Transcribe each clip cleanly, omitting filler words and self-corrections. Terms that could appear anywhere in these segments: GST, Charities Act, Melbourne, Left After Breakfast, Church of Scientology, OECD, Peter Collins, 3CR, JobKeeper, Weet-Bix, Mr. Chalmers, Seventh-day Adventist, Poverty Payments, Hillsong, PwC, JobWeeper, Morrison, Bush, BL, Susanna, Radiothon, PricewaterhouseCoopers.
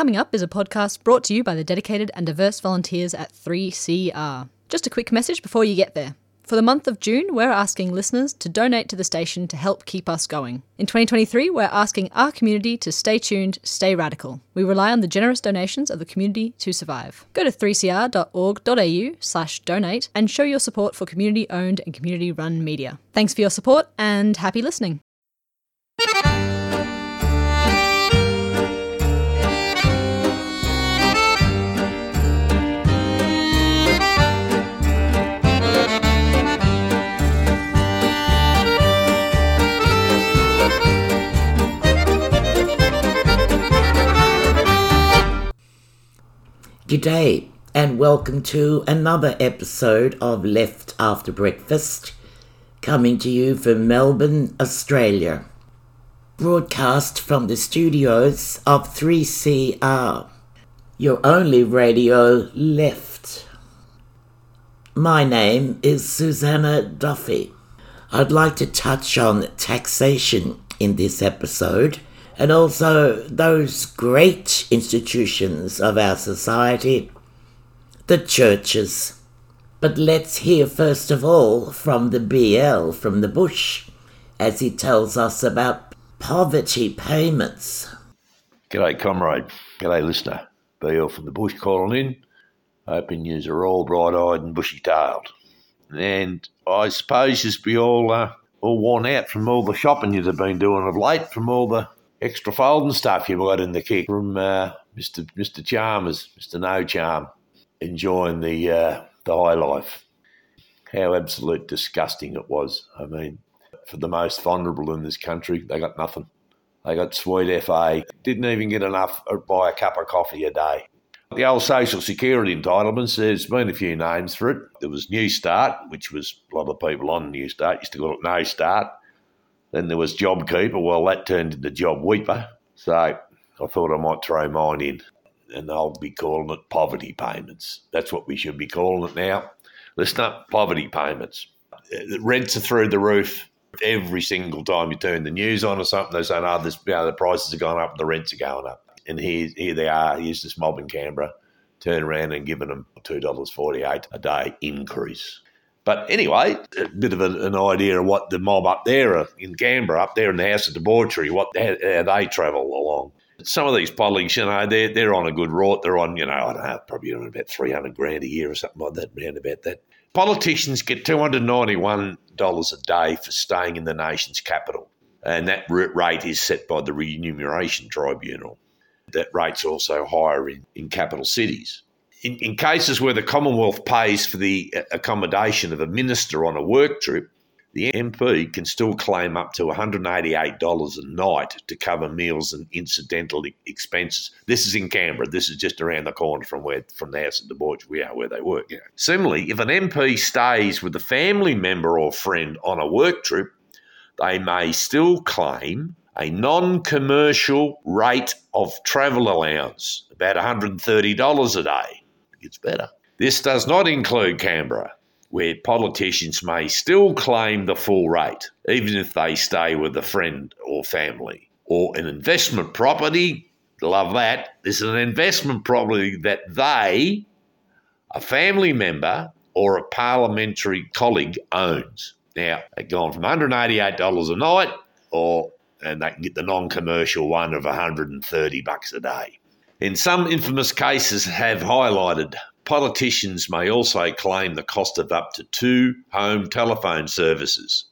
Coming Up is a podcast brought to you by the dedicated and diverse volunteers at 3CR. Just a quick message before you get there. For the month of June, we're asking listeners to donate to the station to help keep us going. In 2023, we're asking our community to stay tuned, stay radical. We rely on the generous donations of the community to survive. Go to 3cr.org.au/donate and show your support for community-owned and community-run media. Thanks for your support and happy listening. G'day and welcome to another episode of Left After Breakfast, coming to you from Melbourne, Australia. Broadcast from the studios of 3CR, your only radio left. My name is Susanna Duffy. I'd like to touch on taxation in this episode, and also those great institutions of our society, the churches. But let's hear first of all from the BL, from the bush, as he tells us about poverty payments. G'day comrade, g'day listener. BL from the bush calling in. Hoping yous are all bright-eyed and bushy-tailed. And I suppose yous be all worn out from all the shopping yous have been doing of late, from all the extra folding stuff you've got in the kick from Mr. Chalmers, Mr. No Charm, enjoying the high life. How absolute disgusting it was. I mean, for the most vulnerable in this country, they got nothing. They got sweet FA. Didn't even get enough to buy a cup of coffee a day. The old social security entitlements, there's been a few names for it. There was New Start, which was a lot of people on New Start used to call it No Start. Then there was JobKeeper. Well, that turned into JobWeeper. So I thought I might throw mine in, and I'll be calling it poverty payments. That's what we should be calling it now. Listen up, poverty payments. Rents are through the roof. Every single time you turn the news on or something, they're saying, oh, this, you know, the prices have gone up and the rents are going up. And here they are. Here's this mob in Canberra. Turn around and giving them $2.48 a day increase. But anyway, a bit of an idea of what the mob up there in Canberra, up there in the House of Debauchery, how they travel along. Some of these politics, you know, they're on a good rort. They're on, you know, I don't know, probably on about $300,000 a year or something like that, round about that. Politicians get $291 a day for staying in the nation's capital, and that rate is set by the Remuneration Tribunal. That rate's also higher in capital cities. In cases where the Commonwealth pays for the accommodation of a minister on a work trip, the MP can still claim up to $188 a night to cover meals and incidental expenses. This is in Canberra. This is just around the corner from the House of Debauchery we are, where they work. Yeah. Similarly, if an MP stays with a family member or friend on a work trip, they may still claim a non-commercial rate of travel allowance, about $130 a day. It's better. This does not include Canberra, where politicians may still claim the full rate, even if they stay with a friend or family. Or an investment property, love that. This is an investment property that they, a family member or a parliamentary colleague, owns. Now, they've gone from $188 a night, and they can get the non-commercial one of $130 a day. In some infamous cases have highlighted, politicians may also claim the cost of up to 2 home telephone services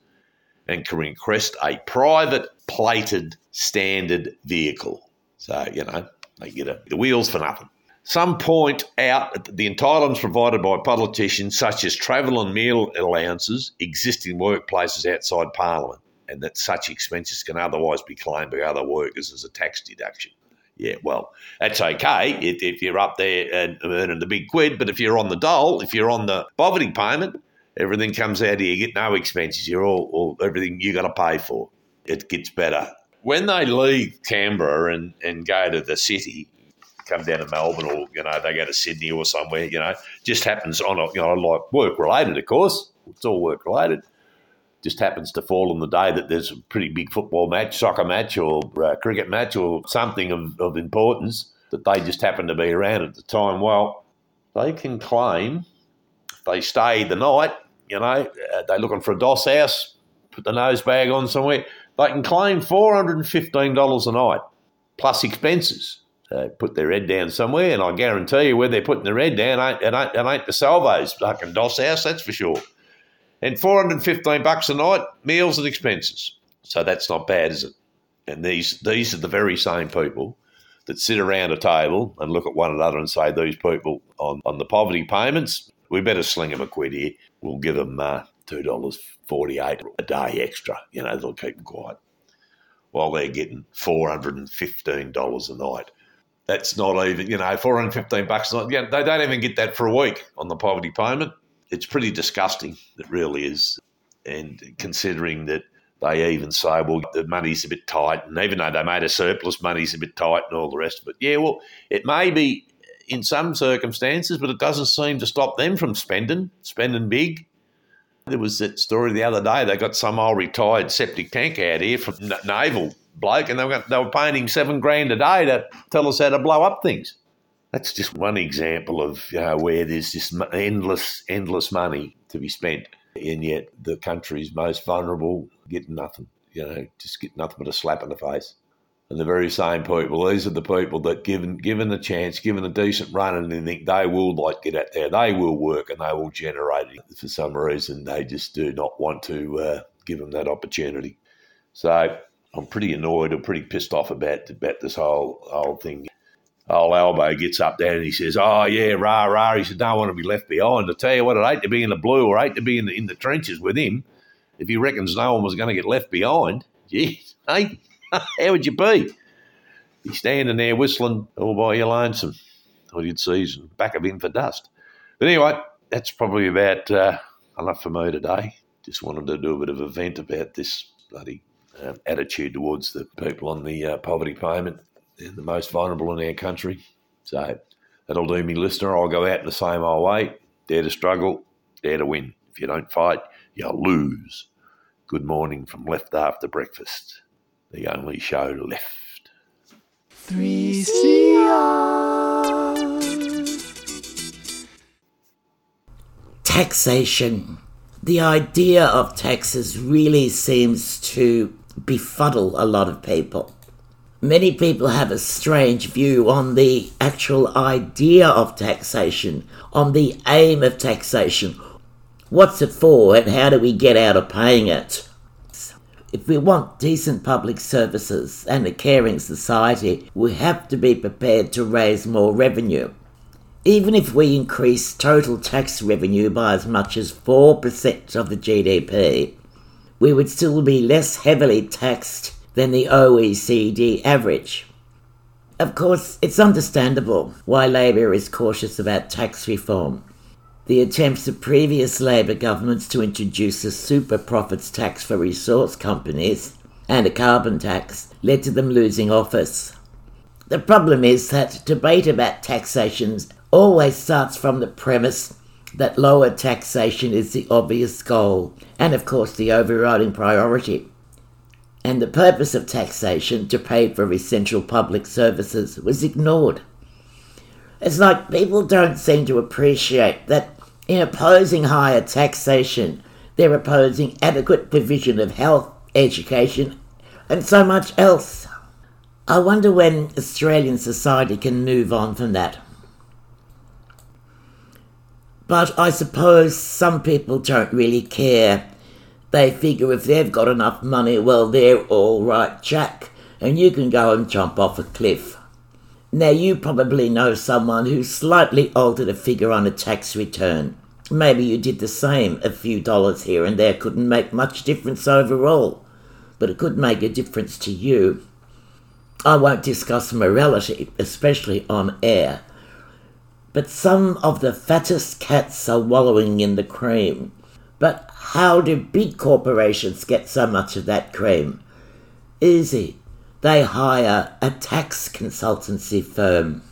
and can request a private plated standard vehicle. So, you know, they get the wheels for nothing. Some point out that the entitlements provided by politicians, such as travel and meal allowances, exist in workplaces outside Parliament, and that such expenses can otherwise be claimed by other workers as a tax deduction. Yeah, well, that's okay if you're up there and earning the big quid, but if you're on the dole, if you're on the poverty payment, everything comes out of you. You get no expenses. You're all everything you got to pay for. It gets better. When they leave Canberra and go to the city, come down to Melbourne, or, you know, they go to Sydney or somewhere, you know, just happens on a, you know, like work-related, of course. It's all work-related. Just happens to fall on the day that there's a pretty big football match, soccer match, or cricket match, or something of importance, that they just happened to be around at the time, well, they can claim they stayed the night, you know, they're looking for a doss house, put the nose bag on somewhere, they can claim $415 a night plus expenses. Put their head down somewhere, and I guarantee you where they're putting their head down, it ain't the Salvos, fucking doss house, that's for sure. And $415 a night, meals and expenses. So that's not bad, is it? And these are the very same people that sit around a table and look at one another and say, these people on the poverty payments, we better sling them a quid here. We'll give them $2.48 a day extra. You know, they'll keep them quiet. While they're getting $415 a night. That's not even, you know, $415 a night. Yeah, they don't even get that for a week on the poverty payment. It's pretty disgusting. It really is. And considering that they even say, well, the money's a bit tight. And even though they made a surplus, money's a bit tight and all the rest of it. Yeah, well, it may be in some circumstances, but it doesn't seem to stop them from spending big. There was that story the other day. They got some old retired septic tank out here from naval bloke, and they were paying him $7,000 a day to tell us how to blow up things. That's just one example of, you know, where there's this endless money to be spent, and yet the country's most vulnerable get nothing. You know, just get nothing but a slap in the face. And the very same people, these are the people that given a chance, given a decent run, and they think they will like get out there, they will work and they will generate it. For some reason, they just do not want to give them that opportunity. So I'm pretty annoyed or pretty pissed off about this whole thing. Old Albo gets up there and he says, oh, yeah, rah, rah. He said, don't want to be left behind. I tell you what, it ain't to be in the blue or ain't to be in the trenches with him. If he reckons no one was going to get left behind, geez, hey. How would you be? Be standing there whistling all by your lonesome. All you'd see is back of him for dust. But anyway, that's probably about enough for me today. Just wanted to do a bit of a vent about this bloody attitude towards the people on the poverty payment. They're the most vulnerable in our country. So that'll do me, listener. I'll go out in the same old way. Dare to struggle, dare to win. If you don't fight, you'll lose. Good morning from Left After Breakfast. The only show left. 3CR. Taxation. The idea of taxes really seems to befuddle a lot of people. Many people have a strange view on the actual idea of taxation, on the aim of taxation. What's it for and how do we get out of paying it? If we want decent public services and a caring society, we have to be prepared to raise more revenue. Even if we increase total tax revenue by as much as 4% of the GDP, we would still be less heavily taxed than the OECD average. Of course, it's understandable why Labor is cautious about tax reform. The attempts of previous Labor governments to introduce a super profits tax for resource companies and a carbon tax led to them losing office. The problem is that debate about taxation always starts from the premise that lower taxation is the obvious goal and, of course, the overriding priority. And the purpose of taxation, to pay for essential public services, was ignored. It's like people don't seem to appreciate that in opposing higher taxation, they're opposing adequate provision of health, education, and so much else. I wonder when Australian society can move on from that. But I suppose some people don't really care. They figure if they've got enough money, well, they're all right, Jack, and you can go and jump off a cliff. Now, you probably know someone who slightly altered a figure on a tax return. Maybe you did the same. A few dollars here and there couldn't make much difference overall, but it could make a difference to you. I won't discuss morality, especially on air, but some of the fattest cats are wallowing in the cream. But how do big corporations get so much of that cream? Easy. They hire a tax consultancy firm.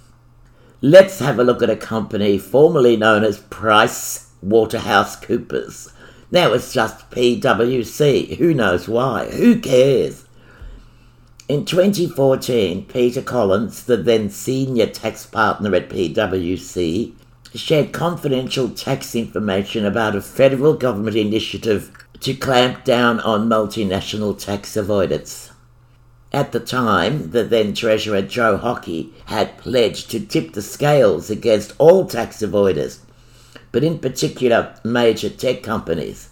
Let's have a look at a company formerly known as PricewaterhouseCoopers. Now it's just PwC. Who knows why? Who cares? In 2014, Peter Collins, the then senior tax partner at PwC, shared confidential tax information about a federal government initiative to clamp down on multinational tax avoidance. At the time, the then Treasurer Joe Hockey had pledged to tip the scales against all tax avoiders, but in particular major tech companies,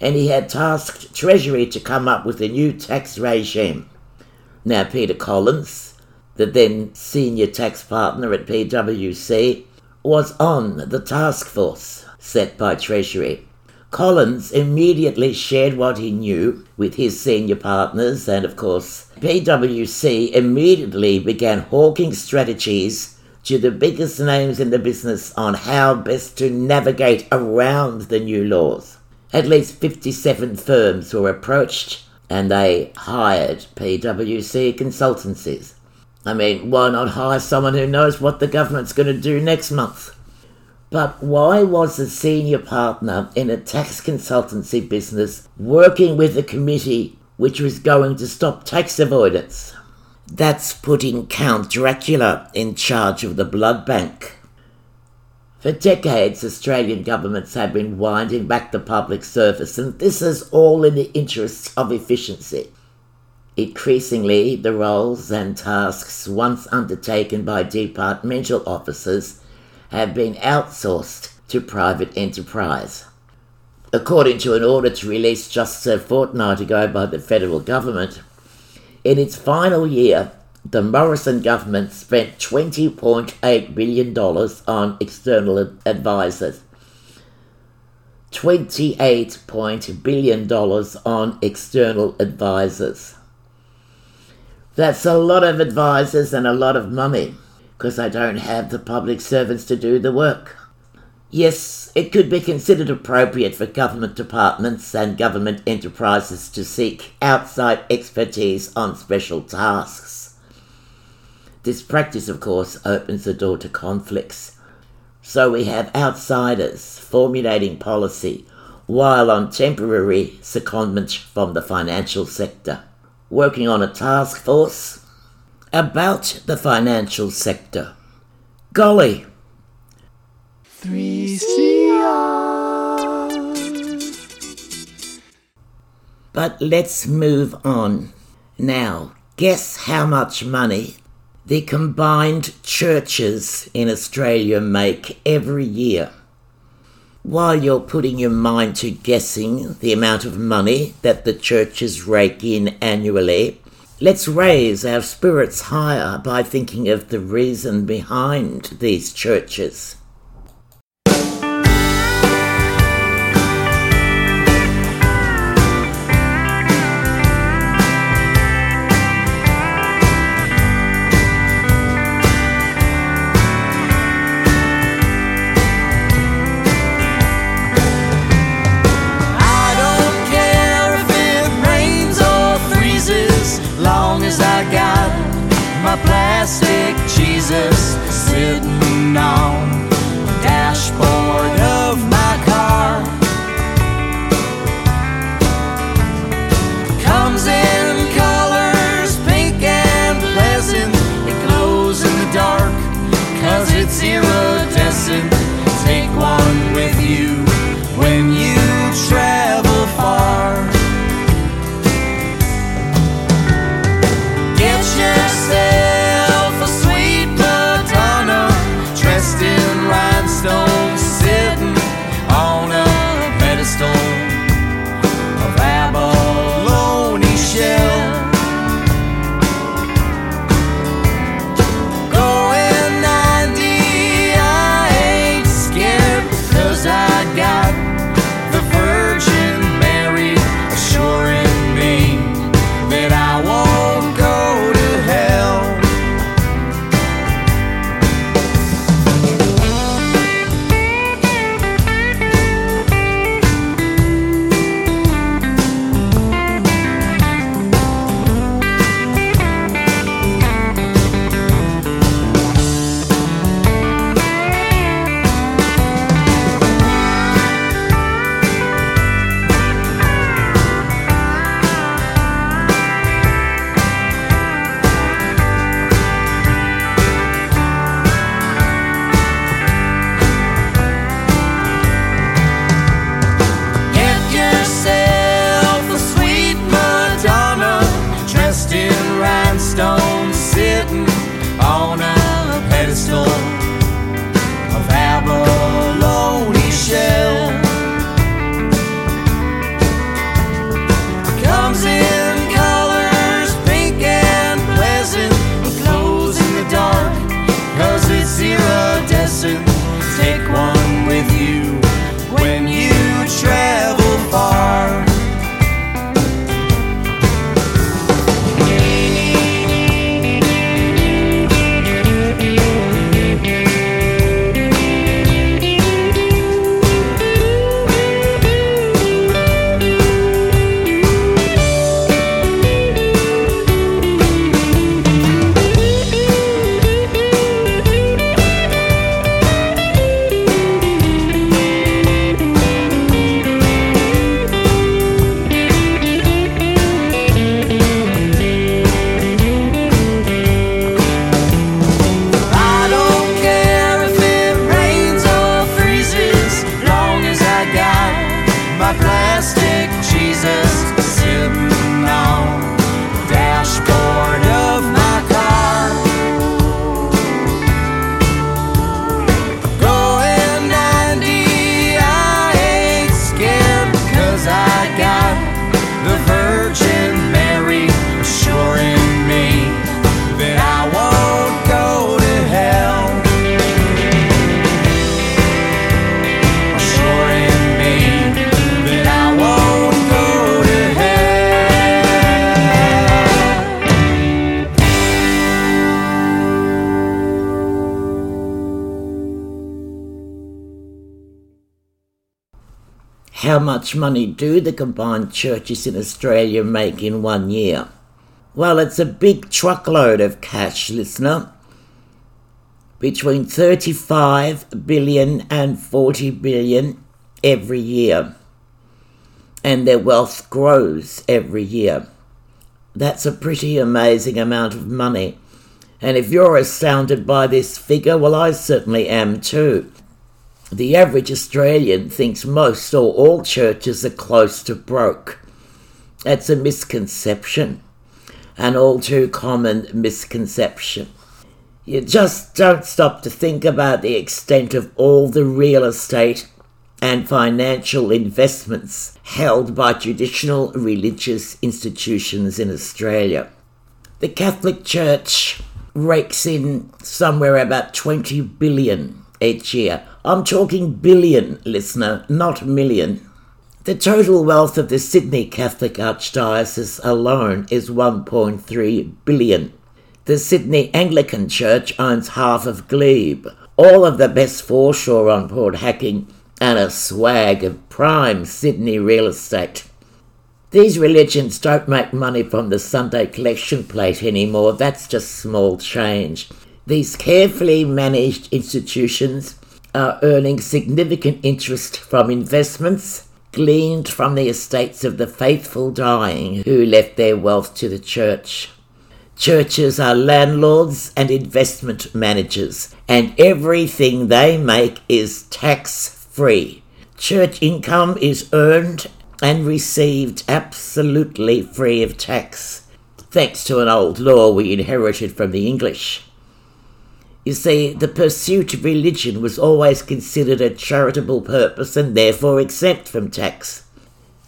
and he had tasked Treasury to come up with a new tax regime. Now, Peter Collins, the then senior tax partner at PwC, was on the task force set by Treasury. Collins immediately shared what he knew with his senior partners, and of course, PwC immediately began hawking strategies to the biggest names in the business on how best to navigate around the new laws. At least 57 firms were approached, and they hired PwC consultancies. I mean, why not hire someone who knows what the government's going to do next month? But why was a senior partner in a tax consultancy business working with a committee which was going to stop tax avoidance? That's putting Count Dracula in charge of the blood bank. For decades, Australian governments have been winding back the public service, and this is all in the interests of efficiency. Increasingly, the roles and tasks once undertaken by departmental officers have been outsourced to private enterprise. According to an audit released just a fortnight ago by the federal government, in its final year, the Morrison government spent $20.8 billion on external advisors, $28 billion on external advisors. That's a lot of advisors and a lot of money, because I don't have the public servants to do the work. Yes, it could be considered appropriate for government departments and government enterprises to seek outside expertise on special tasks. This practice, of course, opens the door to conflicts. So we have outsiders formulating policy while on temporary secondment from the financial sector, working on a task force about the financial sector. Golly! 3CR. But let's move on. Now, guess how much money the combined churches in Australia make every year. While you're putting your mind to guessing the amount of money that the churches rake in annually, let's raise our spirits higher by thinking of the reason behind these churches. Plastic Jesus sitting on the dashboard of my car, comes in colors pink and pleasant, it glows in the dark 'cause it's iridescent. Take one with you when you travel far. Get yourself stone sitting on a pedestal of abalone shell, going 90 how much money do the combined churches in Australia make in 1 year? Well, it's a big truckload of cash, listener. Between 35 billion and 40 billion every year. And their wealth grows every year. That's a pretty amazing amount of money. And if you're astounded by this figure, well, I certainly am too. The average Australian thinks most or all churches are close to broke. That's a misconception, an all too common misconception. You just don't stop to think about the extent of all the real estate and financial investments held by traditional religious institutions in Australia. The Catholic Church rakes in somewhere about 20 billion each year. I'm talking billion, listener, not million. The total wealth of the Sydney Catholic Archdiocese alone is 1.3 billion. The Sydney Anglican Church owns half of Glebe, all of the best foreshore on Port Hacking, and a swag of prime Sydney real estate. These religions don't make money from the Sunday collection plate anymore. That's just small change. These carefully managed institutions are earning significant interest from investments gleaned from the estates of the faithful dying who left their wealth to the church. Churches are landlords and investment managers, and everything they make is tax-free. Church income is earned and received absolutely free of tax, thanks to an old law we inherited from the English. You see, the pursuit of religion was always considered a charitable purpose and therefore exempt from tax.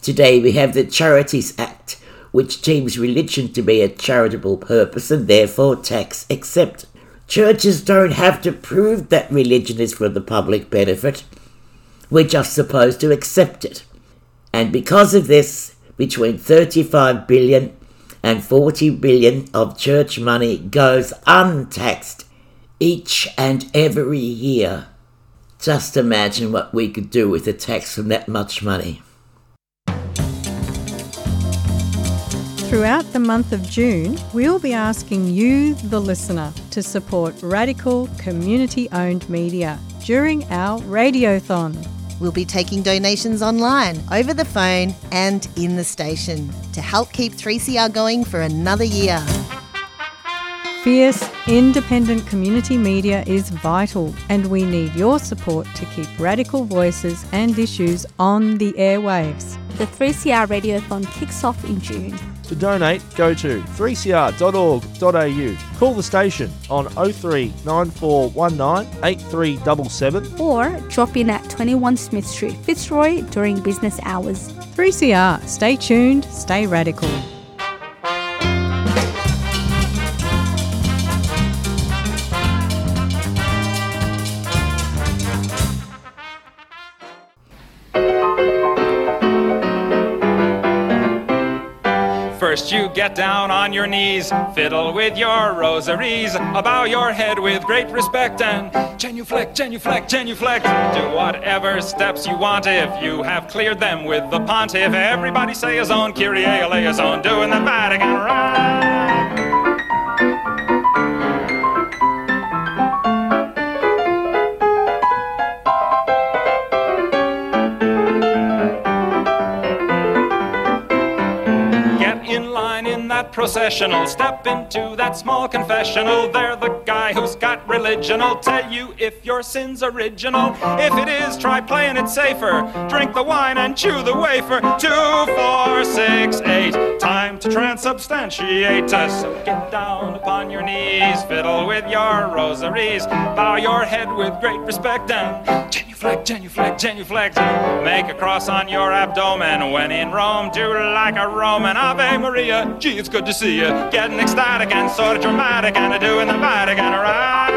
Today we have the Charities Act, which deems religion to be a charitable purpose and therefore tax exempt. Churches don't have to prove that religion is for the public benefit. We're just supposed to accept it. And because of this, between 35 billion and 40 billion of church money goes untaxed each and every year. Just imagine what we could do with a tax from that much money. Throughout the month of June, we'll be asking you, the listener, to support radical, community-owned media during our Radiothon. We'll be taking donations online, over the phone and in the station to help keep 3CR going for another year. Fierce, independent community media is vital, and we need your support to keep radical voices and issues on the airwaves. The 3CR Radiothon kicks off in June. To donate, go to 3cr.org.au. Call the station on 03 9419 8377 or drop in at 21 Smith Street, Fitzroy during business hours. 3CR. Stay tuned, stay radical. First you get down on your knees, fiddle with your rosaries, bow your head with great respect and genuflect, genuflect, genuflect. Do whatever steps you want if you have cleared them with the pontiff. Everybody say his own, Kyrie eleison, doing the Vatican rite. Processional, step into that small confessional. They're the guy who's got religion'll tell you if your sin's original. If it is, try playing it safer. Drink the wine and chew the wafer. 2, 4, 6, 8. Time to transubstantiate us. So get down upon your knees, fiddle with your rosaries, bow your head with great respect and genuflect, genuflect, genuflect. Make a cross on your abdomen. When in Rome, do like a Roman. Ave Maria, gee, it's good to see you. Getting ecstatic and sort of dramatic and doing the Vatican rite.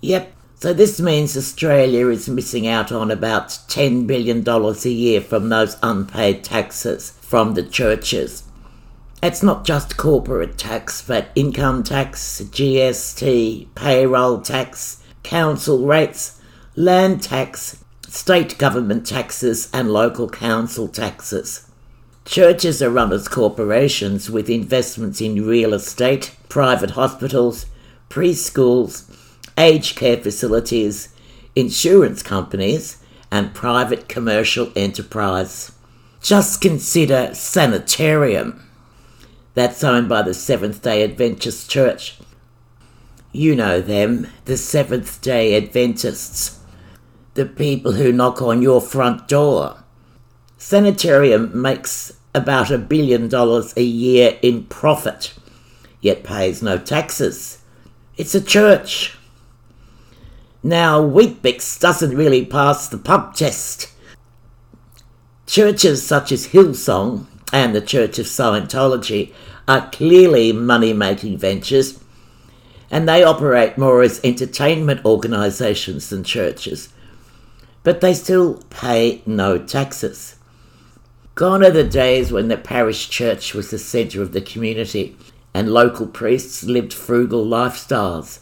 Yep, so this means Australia is missing out on about $10 billion a year from those unpaid taxes from the churches. It's not just corporate tax, but income tax, GST, payroll tax, council rates, land tax, state government taxes and local council taxes. Churches are run as corporations with investments in real estate, private hospitals, preschools, aged care facilities, insurance companies, and private commercial enterprise. Just consider Sanitarium. That's owned by the Seventh-day Adventist Church. You know them, the Seventh-day Adventists, the people who knock on your front door. Sanitarium makes about $1 billion a year in profit, yet pays no taxes. It's a church. Now, Weet-Bix doesn't really pass the pub test. Churches such as Hillsong and the Church of Scientology are clearly money-making ventures, and they operate more as entertainment organisations than churches, but they still pay no taxes. Gone are the days when the parish church was the centre of the community and local priests lived frugal lifestyles.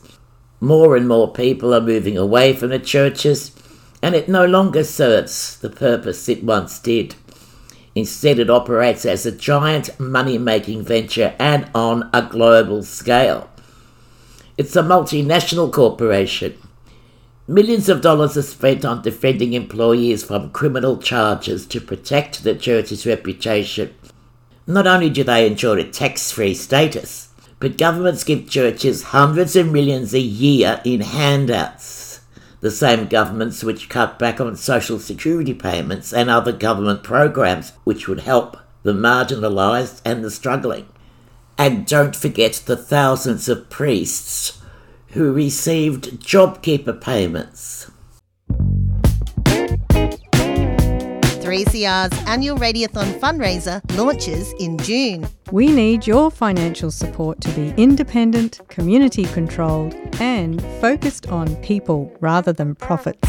More and more people are moving away from the churches, and it no longer serves the purpose it once did. Instead, it operates as a giant money-making venture and on a global scale. It's a multinational corporation. Millions of dollars are spent on defending employees from criminal charges to protect the church's reputation. Not only do they enjoy a tax-free status, but governments give churches hundreds of millions a year in handouts. The same governments which cut back on social security payments and other government programs which would help the marginalised and the struggling. And don't forget the thousands of priests who received JobKeeper payments. 3CR's annual Radiothon fundraiser launches in June. We need your financial support to be independent, community-controlled and focused on people rather than profits.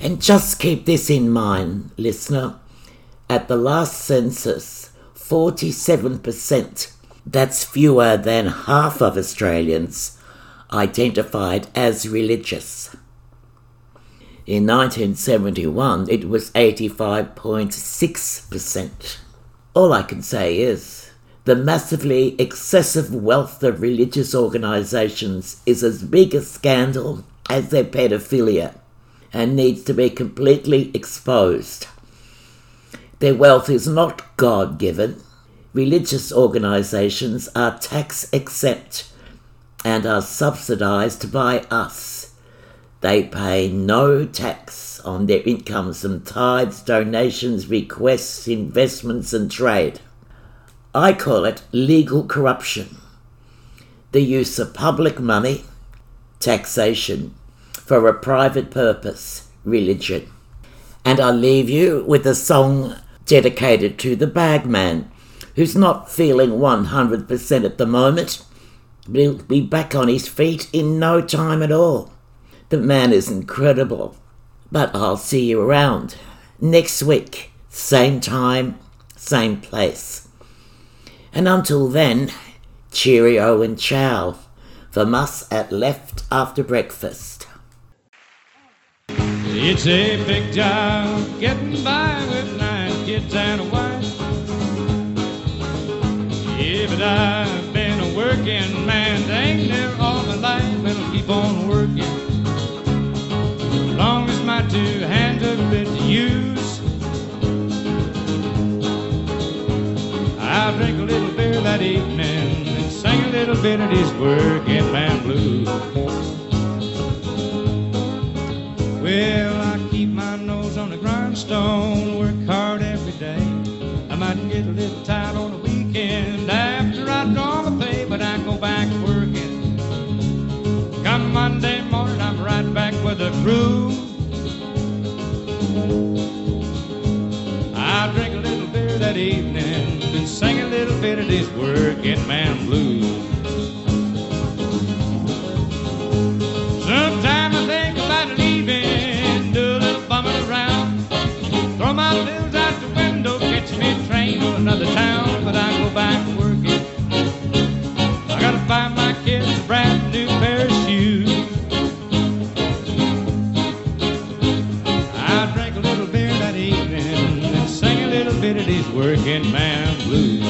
And just keep this in mind, listener. At the last census, 47%, that's fewer than half of Australians, identified as religious. In 1971, it was 85.6%. All I can say is, the massively excessive wealth of religious organisations is as big a scandal as their paedophilia, and needs to be completely exposed. Their wealth is not God-given. Religious organisations are tax-exempt and are subsidised by us. They pay no tax on their incomes from tithes, donations, requests, investments and trade. I call it legal corruption. The use of public money, taxation, for a private purpose, religion. And I'll leave you with a song dedicated to the bagman, who's not feeling 100% at the moment, but he'll be back on his feet in no time at all. The man is incredible. But I'll see you around next week, same time, same place. And until then, cheerio and ciao from us at Left After Breakfast. It's a big job getting by with 9 kids and a wife. Yeah, but I've been a working man, dang near all my life, and I'll keep on working as long as my 2 hands are fit to use. I'll drink a little beer that evening and sing a little bit of this working man blues. Well, I keep my nose on the grindstone, work hard every day. I might get a little tired on the weekend after I draw my pay, but I go back working. Come Monday morning, I'm right back with the crew. man blues. Sometimes I think about leaving, do a little bumming around, throw my bills out the window, catch me a train to another town. But I go back to working. I gotta buy my kids a brand new pair of shoes. I drank a little beer that evening and sang a little bit of these working man blues.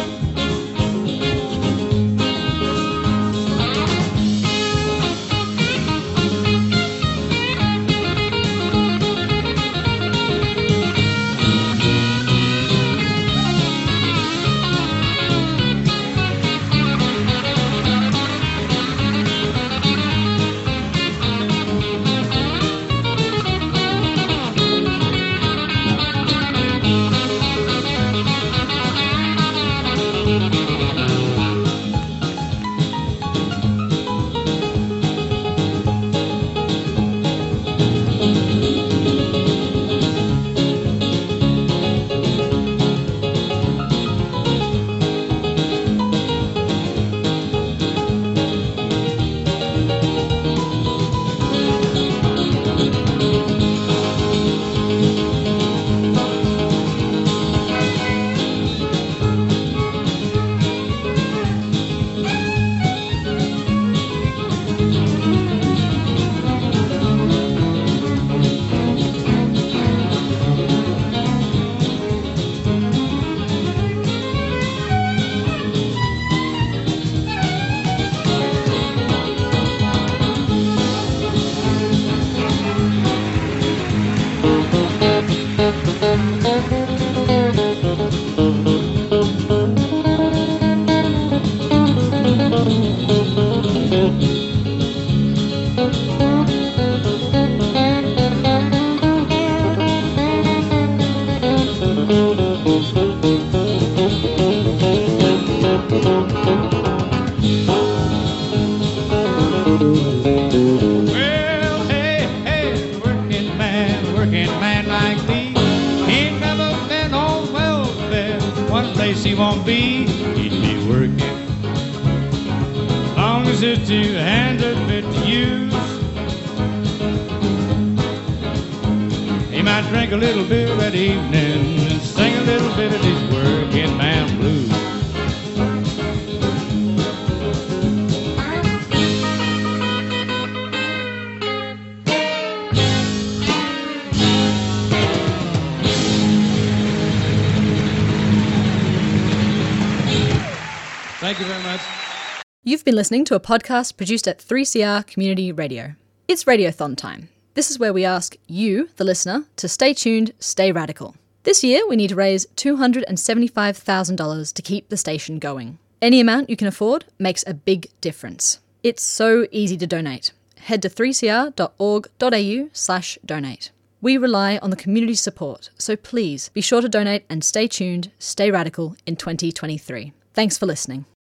You've been listening to a podcast produced at 3CR Community Radio. It's Radiothon time. This is where we ask you, the listener, to stay tuned, stay radical. This year, we need to raise $275,000 to keep the station going. Any amount you can afford makes a big difference. It's so easy to donate. Head to 3cr.org.au/donate. We rely on the community's support, so please be sure to donate and stay tuned, stay radical in 2023. Thanks for listening.